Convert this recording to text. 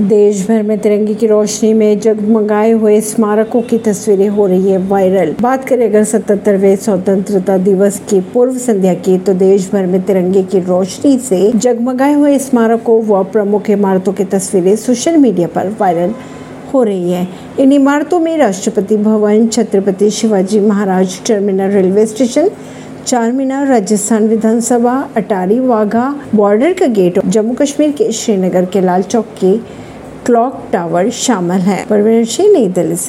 देश भर में तिरंगे की रोशनी में जगमगाए हुए स्मारकों की तस्वीरें हो रही है वायरल। बात करें अगर 77वें स्वतंत्रता दिवस की पूर्व संध्या की तो देश भर में तिरंगे की रोशनी से जगमगाए हुए स्मारकों व प्रमुख इमारतों की तस्वीरें सोशल मीडिया पर वायरल हो रही है। इन इमारतों में Rashtrapati Bhavan, Chhatrapati Shivaji Maharaj terminus railway station, Charminar, Rajasthan विधानसभा, अटारी वाघा बॉर्डर का गेट, जम्मू कश्मीर के श्रीनगर के लाल चौक के क्लॉक टावर शामिल है। परवीन सिंह, नई दिल्ली से।